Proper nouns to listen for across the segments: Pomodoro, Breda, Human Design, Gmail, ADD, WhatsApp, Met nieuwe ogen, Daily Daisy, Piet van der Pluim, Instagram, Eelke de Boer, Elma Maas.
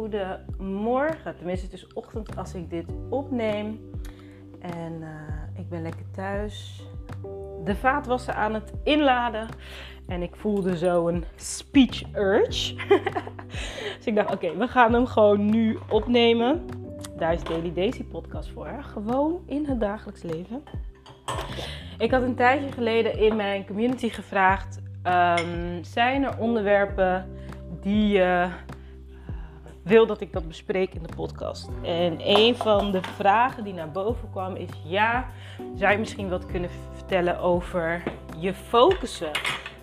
Goedemorgen, tenminste het is ochtend als ik dit opneem. En ik ben lekker thuis. De vaatwasser aan het inladen. En ik voelde zo een speech urge. Dus ik dacht, oké, we gaan hem gewoon nu opnemen. Daar is Daily Daisy podcast voor. Gewoon in het dagelijks leven. Ik had een tijdje geleden in mijn community gevraagd. Zijn er onderwerpen die je wil dat ik dat bespreek in de podcast? En een van de vragen die naar boven kwam is: ja, zou je misschien wat kunnen vertellen over je focussen?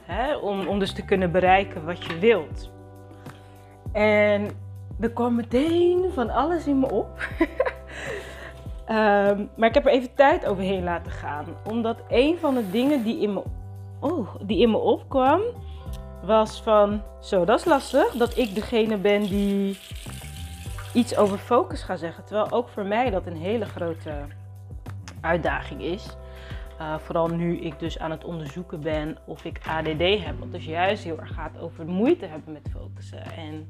Hè? Om dus te kunnen bereiken wat je wilt. En er kwam meteen van alles in me op. Maar ik heb er even tijd overheen laten gaan. Omdat een van de dingen die in me opkwam, was van, zo, dat is lastig, dat ik degene ben die iets over focus gaat zeggen. Terwijl ook voor mij dat een hele grote uitdaging is. Vooral nu ik dus aan het onderzoeken ben of ik ADD heb. Wat dus juist heel erg gaat over moeite hebben met focussen. En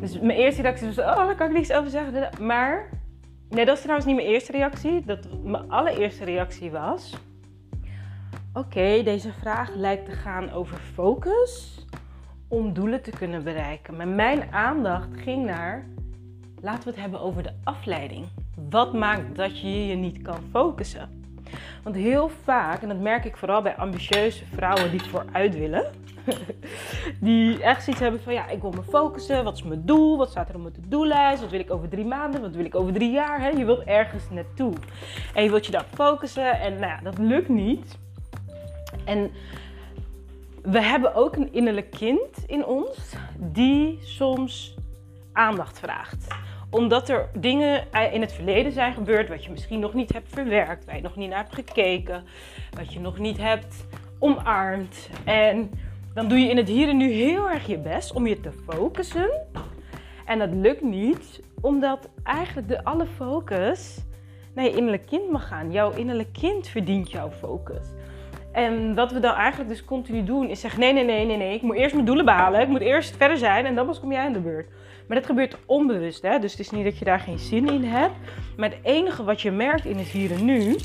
dus mijn eerste reactie was, oh, daar kan ik niks over zeggen. Maar, nee, dat is trouwens niet mijn eerste reactie. Mijn allereerste reactie was, oké, deze vraag lijkt te gaan over focus om doelen te kunnen bereiken. Maar mijn aandacht ging naar, laten we het hebben over de afleiding. Wat maakt dat je je niet kan focussen? Want heel vaak, en dat merk ik vooral bij ambitieuze vrouwen die vooruit willen. Die echt zoiets hebben van, ja, ik wil me focussen. Wat is mijn doel? Wat staat er op mijn to-do-lijst? Wat wil ik over 3 maanden? Wat wil ik over 3 jaar? Hè? Je wilt ergens naartoe. En je wilt je daar focussen. En nou ja, dat lukt niet. En we hebben ook een innerlijk kind in ons die soms aandacht vraagt. Omdat er dingen in het verleden zijn gebeurd wat je misschien nog niet hebt verwerkt, waar je nog niet naar hebt gekeken, wat je nog niet hebt omarmd. En dan doe je in het hier en nu heel erg je best om je te focussen. En dat lukt niet, omdat eigenlijk alle focus naar je innerlijk kind mag gaan. Jouw innerlijk kind verdient jouw focus. En wat we dan eigenlijk dus continu doen is zeggen, nee, ik moet eerst mijn doelen behalen. Ik moet eerst verder zijn en dan pas kom jij aan de beurt. Maar dat gebeurt onbewust, hè? Dus het is niet dat je daar geen zin in hebt. Maar het enige wat je merkt in het hier en nu,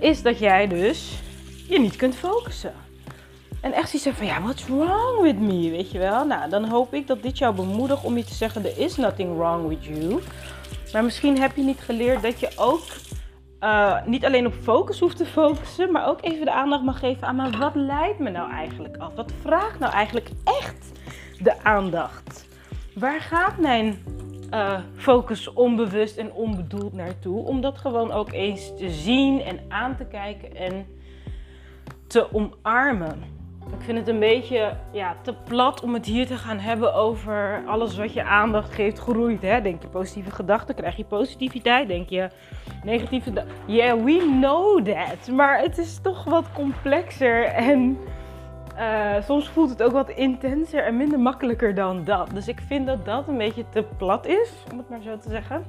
is dat jij dus je niet kunt focussen. En echt zoiets van, ja, what's wrong with me, weet je wel. Nou, dan hoop ik dat dit jou bemoedigt om je te zeggen, there is nothing wrong with you. Maar misschien heb je niet geleerd dat je ook niet alleen op focus hoeft te focussen, maar ook even de aandacht mag geven aan, maar wat leidt me nou eigenlijk af? Wat vraagt nou eigenlijk echt de aandacht? Waar gaat mijn focus onbewust en onbedoeld naartoe? Om dat gewoon ook eens te zien en aan te kijken en te omarmen. Ik vind het een beetje te plat om het hier te gaan hebben over alles wat je aandacht geeft groeit. Hè? Denk je positieve gedachten, krijg je positiviteit. Denk je negatieve gedachten. Yeah, we know that. Maar het is toch wat complexer en soms voelt het ook wat intenser en minder makkelijker dan dat. Dus ik vind dat dat een beetje te plat is, om het maar zo te zeggen.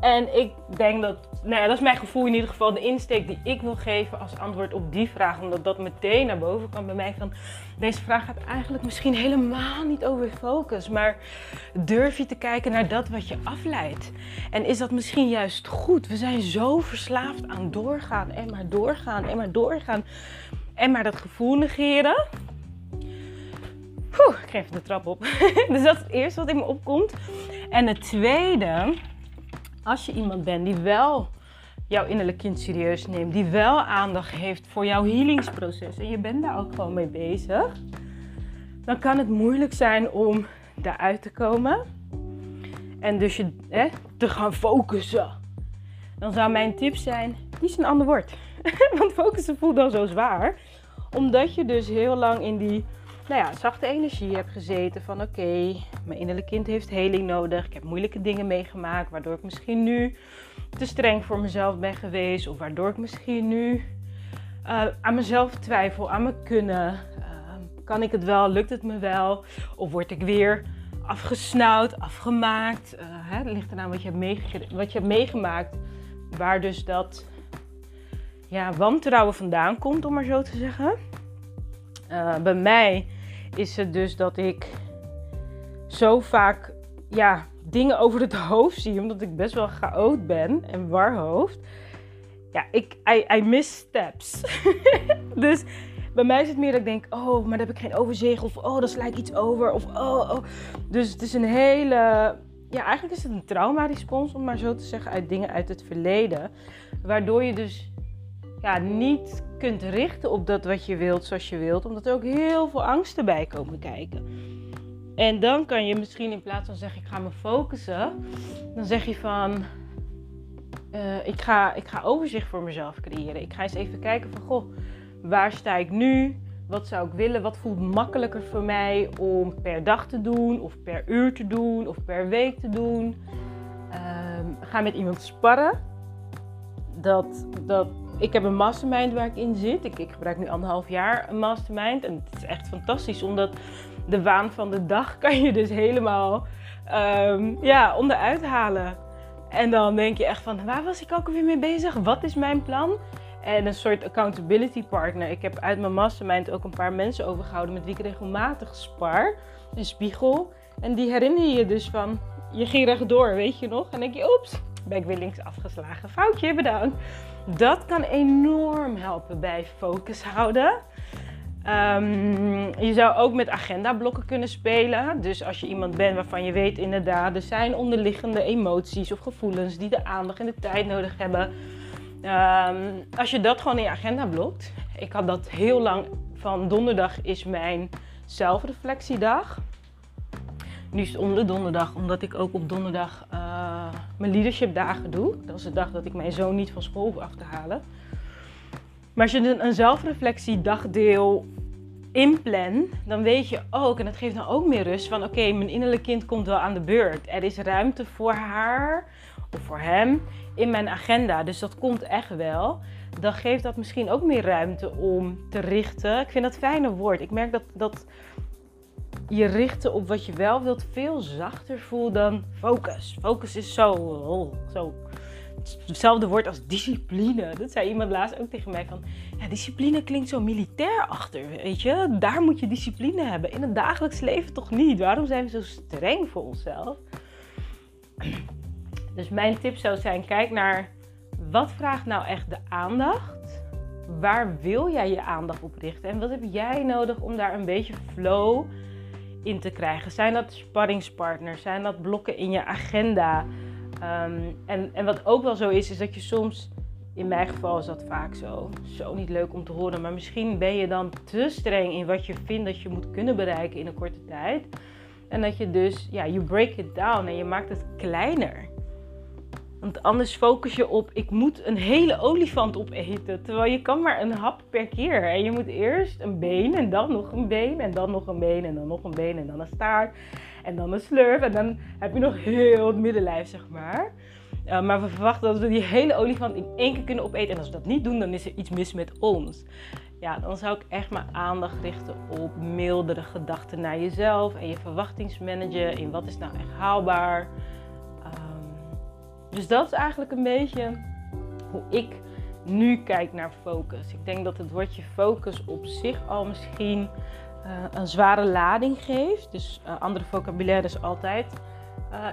En ik denk dat, nou ja, dat is mijn gevoel in ieder geval, de insteek die ik wil geven als antwoord op die vraag. Omdat dat meteen naar boven kwam bij mij van, deze vraag gaat eigenlijk misschien helemaal niet over focus. Maar durf je te kijken naar dat wat je afleidt? En is dat misschien juist goed? We zijn zo verslaafd aan doorgaan en maar doorgaan en maar doorgaan. En maar dat gevoel negeren. Ik geef de trap op. Dus dat is het eerste wat in me opkomt. En het tweede, als je iemand bent die wel jouw innerlijk kind serieus neemt, die wel aandacht heeft voor jouw healingsproces en je bent daar ook gewoon mee bezig, dan kan het moeilijk zijn om daaruit te komen en dus je te gaan focussen. Dan zou mijn tip zijn, kies een ander woord. Want focussen voelt dan zo zwaar, omdat je dus heel lang in die zachte energie heb gezeten van oké, mijn innerlijk kind heeft heling nodig. Ik heb moeilijke dingen meegemaakt, waardoor ik misschien nu te streng voor mezelf ben geweest. Of waardoor ik misschien nu aan mezelf twijfel, aan mijn kunnen. Kan ik het wel? Lukt het me wel? Of word ik weer afgesnauwd, afgemaakt? Het ligt eraan wat je hebt meegemaakt. Waar dus dat wantrouwen vandaan komt, om maar zo te zeggen. Bij mij is het dus dat ik zo vaak dingen over het hoofd zie, omdat ik best wel chaot ben en warhoofd. Ja, I miss steps. Dus bij mij is het meer dat ik denk, oh, maar daar heb ik geen overzicht. Of, oh, daar sla ik iets over. Of, oh. Dus het is een hele... Ja, eigenlijk is het een traumarespons, om maar zo te zeggen, uit dingen uit het verleden. Waardoor je dus niet kunt richten op dat wat je wilt, zoals je wilt. Omdat er ook heel veel angsten bij komen kijken. En dan kan je misschien in plaats van zeggen, ik ga me focussen. Dan zeg je van... Ik ga overzicht voor mezelf creëren. Ik ga eens even kijken van, goh, waar sta ik nu? Wat zou ik willen? Wat voelt makkelijker voor mij om per dag te doen? Of per uur te doen? Of per week te doen? Ga met iemand sparren. Ik heb een mastermind waar ik in zit. Ik gebruik nu 1,5 jaar een mastermind. En het is echt fantastisch, omdat de waan van de dag kan je dus helemaal onderuit halen. En dan denk je echt van, waar was ik ook alweer mee bezig? Wat is mijn plan? En een soort accountability partner. Ik heb uit mijn mastermind ook een paar mensen overgehouden met wie ik regelmatig spar. Een spiegel. En die herinner je dus van, je ging rechtdoor, weet je nog? En dan denk je, oeps, ben ik weer links afgeslagen. Foutje, bedankt. Dat kan enorm helpen bij focus houden. Je zou ook met agendablokken kunnen spelen. Dus als je iemand bent waarvan je weet inderdaad, er zijn onderliggende emoties of gevoelens die de aandacht en de tijd nodig hebben. Als je dat gewoon in je agenda blokt. Ik had dat heel lang, van donderdag is mijn zelfreflectiedag. Nu is het donderdagavond, omdat ik ook op donderdag mijn leadershipdagen doe. Dat is de dag dat ik mijn zoon niet van school hoef af te halen. Maar als je een zelfreflectiedagdeel inplant, dan weet je ook, en dat geeft nou ook meer rust, van oké, mijn innerlijk kind komt wel aan de beurt. Er is ruimte voor haar of voor hem in mijn agenda, dus dat komt echt wel. Dan geeft dat misschien ook meer ruimte om te richten. Ik vind dat fijne woord. Ik merk dat je richten op wat je wel wilt veel zachter voelt dan focus. Focus is zo. Hetzelfde woord als discipline. Dat zei iemand laatst ook tegen mij van... Ja, discipline klinkt zo militair achter, weet je. Daar moet je discipline hebben. In het dagelijks leven toch niet. Waarom zijn we zo streng voor onszelf? Dus mijn tip zou zijn, kijk naar... Wat vraagt nou echt de aandacht? Waar wil jij je aandacht op richten? En wat heb jij nodig om daar een beetje flow in te krijgen? Zijn dat sparringspartners? Zijn dat blokken in je agenda? En wat ook wel zo is dat je soms, in mijn geval is dat vaak zo niet leuk om te horen, maar misschien ben je dan te streng in wat je vindt dat je moet kunnen bereiken in een korte tijd. En dat je dus, you break it down en je maakt het kleiner. Want anders focus je op, ik moet een hele olifant opeten, terwijl je kan maar een hap per keer. En je moet eerst een been en dan nog een been en dan nog een been en dan nog een been en dan een staart. En dan een slurp en dan heb je nog heel het middenlijf, zeg maar. Maar we verwachten dat we die hele olifant in één keer kunnen opeten. En als we dat niet doen, dan is er iets mis met ons. Ja, dan zou ik echt mijn aandacht richten op mildere gedachten naar jezelf. En je verwachtingsmanagen in wat is nou echt haalbaar. Dus dat is eigenlijk een beetje hoe ik nu kijk naar focus. Ik denk dat het woordje focus op zich al misschien... een zware lading geeft. Dus andere vocabulaire is altijd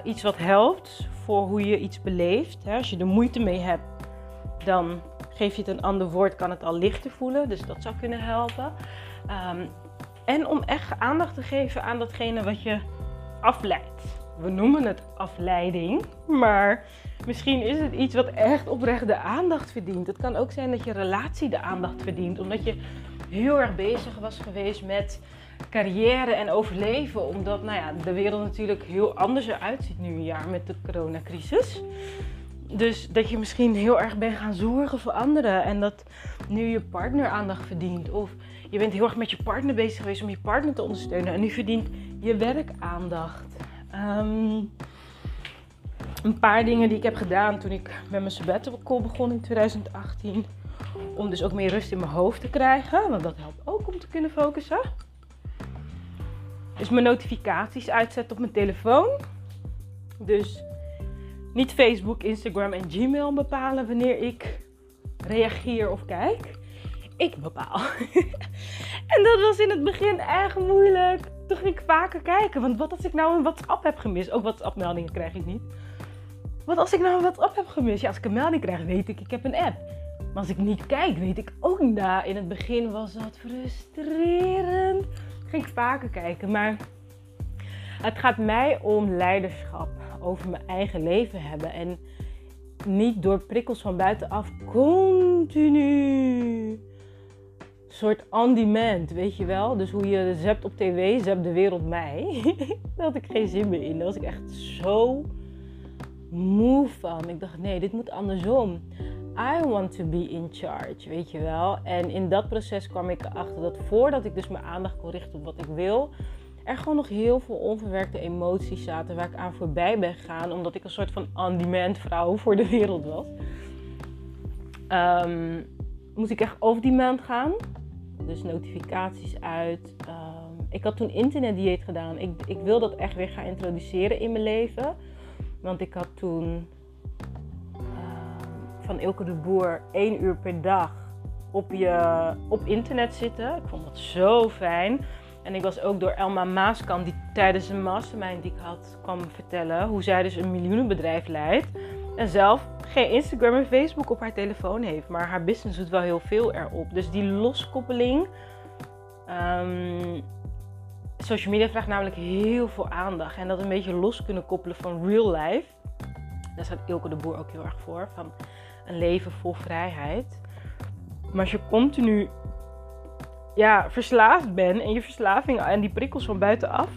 iets wat helpt voor hoe je iets beleeft. Hè? Als je er moeite mee hebt, dan geef je het een ander woord, kan het al lichter voelen. Dus dat zou kunnen helpen. En om echt aandacht te geven aan datgene wat je afleidt. We noemen het afleiding, maar misschien is het iets wat echt oprecht de aandacht verdient. Het kan ook zijn dat je relatie de aandacht verdient, omdat je heel erg bezig was geweest met carrière en overleven. Omdat de wereld natuurlijk heel anders eruit ziet nu een jaar met de coronacrisis. Dus dat je misschien heel erg bent gaan zorgen voor anderen. En dat nu je partner aandacht verdient. Of je bent heel erg met je partner bezig geweest om je partner te ondersteunen. En nu verdient je werk aandacht. Een paar dingen die ik heb gedaan toen ik met mijn sabbatical begon in 2018... Om dus ook meer rust in mijn hoofd te krijgen. Want dat helpt ook om te kunnen focussen. Dus mijn notificaties uitzetten op mijn telefoon. Dus niet Facebook, Instagram en Gmail bepalen wanneer ik reageer of kijk. ik bepaal. En dat was in het begin echt moeilijk. Toen ging ik vaker kijken, want wat als ik nou een WhatsApp heb gemist? Ook WhatsApp-meldingen krijg ik niet. Wat als ik nou een WhatsApp heb gemist? Ja, als ik een melding krijg, weet ik, ik heb een app. Maar als ik niet kijk, weet ik ook niet. Nou, in het begin was dat frustrerend. Ging ik vaker kijken, maar het gaat mij om leiderschap over mijn eigen leven hebben. En niet door prikkels van buitenaf continu. Soort on-demand, weet je wel. Dus hoe je zapt op tv, zapt de wereld mij. Daar had ik geen zin meer in. Daar was ik echt zo moe van. Ik dacht, nee, dit moet andersom. I want to be in charge, weet je wel. En in dat proces kwam ik erachter dat voordat ik dus mijn aandacht kon richten op wat ik wil, er gewoon nog heel veel onverwerkte emoties zaten waar ik aan voorbij ben gegaan, omdat ik een soort van on-demand vrouw voor de wereld was. Moest ik echt off-demand gaan. Dus notificaties uit. Ik had toen internetdieet gedaan. Ik wil dat echt weer gaan introduceren in mijn leven. Want ik had toen van Eelke de Boer 1 uur per dag op internet zitten. Ik vond dat zo fijn. En ik was ook door Elma Maas, die tijdens een mastermind die ik had, kwam vertellen hoe zij dus een miljoenenbedrijf leidt. En zelf geen Instagram en Facebook op haar telefoon heeft. Maar haar business doet wel heel veel erop. Dus die loskoppeling. Social media vraagt namelijk heel veel aandacht. En dat een beetje los kunnen koppelen van real life. Daar staat Eelke de Boer ook heel erg voor. Van een leven vol vrijheid. Maar als je continu verslaafd bent. En je verslaving en die prikkels van buitenaf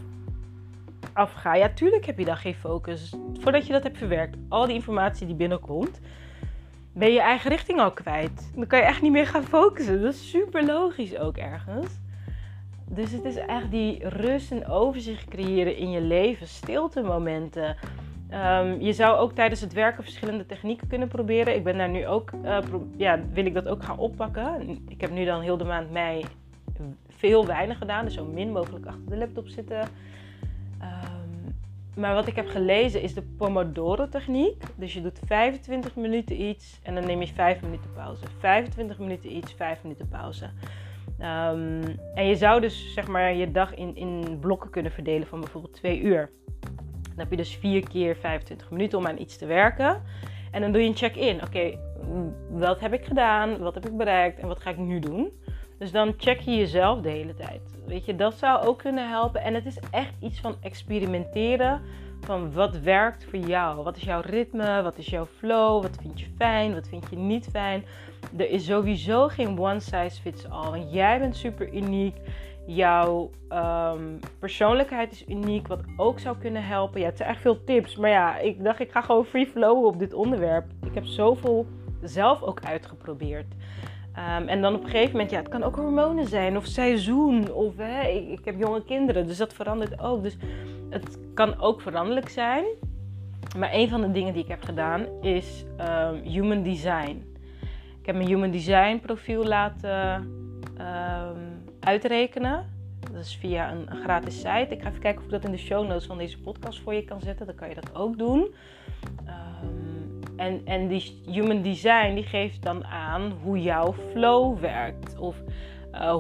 afgaan. Ja, tuurlijk heb je dan geen focus. Voordat je dat hebt verwerkt, al die informatie die binnenkomt, ben je eigen richting al kwijt. Dan kan je echt niet meer gaan focussen. Dat is super logisch ook ergens. Dus het is echt die rust en overzicht creëren in je leven. Stiltemomenten. Je zou ook tijdens het werken verschillende technieken kunnen proberen. Ik ben daar nu ook, wil ik dat ook gaan oppakken. Ik heb nu dan heel de maand mei veel weinig gedaan. Dus zo min mogelijk achter de laptop zitten. Maar wat ik heb gelezen is de Pomodoro techniek. Dus je doet 25 minuten iets en dan neem je 5 minuten pauze. 25 minuten iets, 5 minuten pauze. En je zou dus zeg maar je dag in blokken kunnen verdelen van bijvoorbeeld 2 uur. Dan heb je dus 4 keer 25 minuten om aan iets te werken. En dan doe je een check-in. Oké, wat heb ik gedaan? Wat heb ik bereikt? En wat ga ik nu doen? Dus dan check je jezelf de hele tijd. Weet je, dat zou ook kunnen helpen. En het is echt iets van experimenteren. Van wat werkt voor jou? Wat is jouw ritme? Wat is jouw flow? Wat vind je fijn? Wat vind je niet fijn? Er is sowieso geen one size fits all. Want jij bent super uniek. Jouw persoonlijkheid is uniek. Wat ook zou kunnen helpen. Ja, het zijn echt veel tips. Maar ja, ik dacht ik ga gewoon free flowen op dit onderwerp. Ik heb zoveel zelf ook uitgeprobeerd. En dan op een gegeven moment, het kan ook hormonen zijn of seizoen of ik heb jonge kinderen, dus dat verandert ook. Dus het kan ook veranderlijk zijn. Maar een van de dingen die ik heb gedaan is Human Design. Ik heb mijn Human Design profiel laten uitrekenen. Dat is via een gratis site. Ik ga even kijken of ik dat in de show notes van deze podcast voor je kan zetten. Dan kan je dat ook doen. En die Human Design die geeft dan aan hoe jouw flow werkt. Of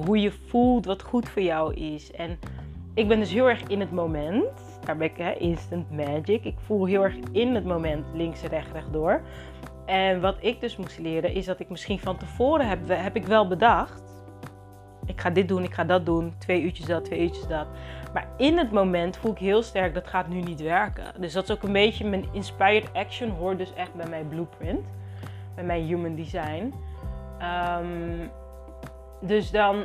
hoe je voelt wat goed voor jou is. En ik ben dus heel erg in het moment. Daar ben ik instant magic. Ik voel heel erg in het moment links en recht door. En wat ik dus moest leren is dat ik misschien van tevoren heb ik wel bedacht. Ik ga dit doen, ik ga dat doen. 2 uurtjes dat, 2 uurtjes dat. Maar in het moment voel ik heel sterk, dat gaat nu niet werken. Dus dat is ook een beetje, mijn inspired action hoort dus echt bij mijn blueprint. Bij mijn Human Design. Dus dan,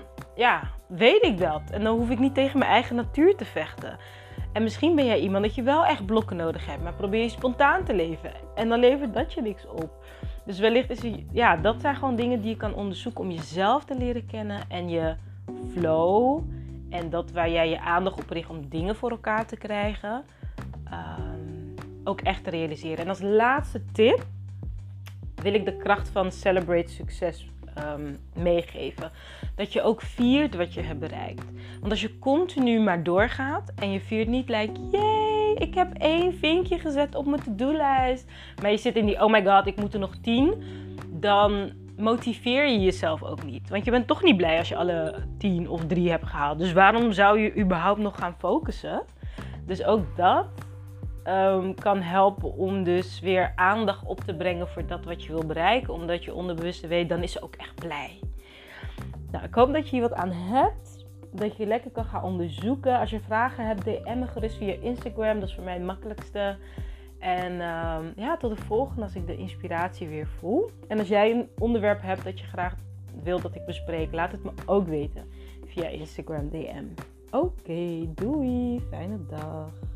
weet ik dat. En dan hoef ik niet tegen mijn eigen natuur te vechten. En misschien ben jij iemand dat je wel echt blokken nodig hebt. Maar probeer je spontaan te leven. En dan levert dat je niks op. Dus wellicht is dat zijn gewoon dingen die je kan onderzoeken om jezelf te leren kennen. En je flow. En dat waar jij je aandacht op richt om dingen voor elkaar te krijgen. Ook echt te realiseren. En als laatste tip wil ik de kracht van Celebrate Succes meegeven. Dat je ook viert wat je hebt bereikt. Want als je continu maar doorgaat en je viert niet yay, ik heb 1 vinkje gezet op mijn to-do-lijst. Maar je zit in die oh my god, ik moet er nog 10. Dan motiveer je jezelf ook niet. Want je bent toch niet blij als je alle 10 of 3 hebt gehaald. Dus waarom zou je überhaupt nog gaan focussen? Dus ook dat kan helpen om dus weer aandacht op te brengen voor dat wat je wil bereiken. Omdat je onderbewust weet, dan is ze ook echt blij. Nou, ik hoop dat je hier wat aan hebt. Dat je lekker kan gaan onderzoeken. Als je vragen hebt, DM me gerust via Instagram. Dat is voor mij het makkelijkste. En ja, tot de volgende als ik de inspiratie weer voel. En als jij een onderwerp hebt dat je graag wilt dat ik bespreek, laat het me ook weten via Instagram DM. Oké, doei. Fijne dag.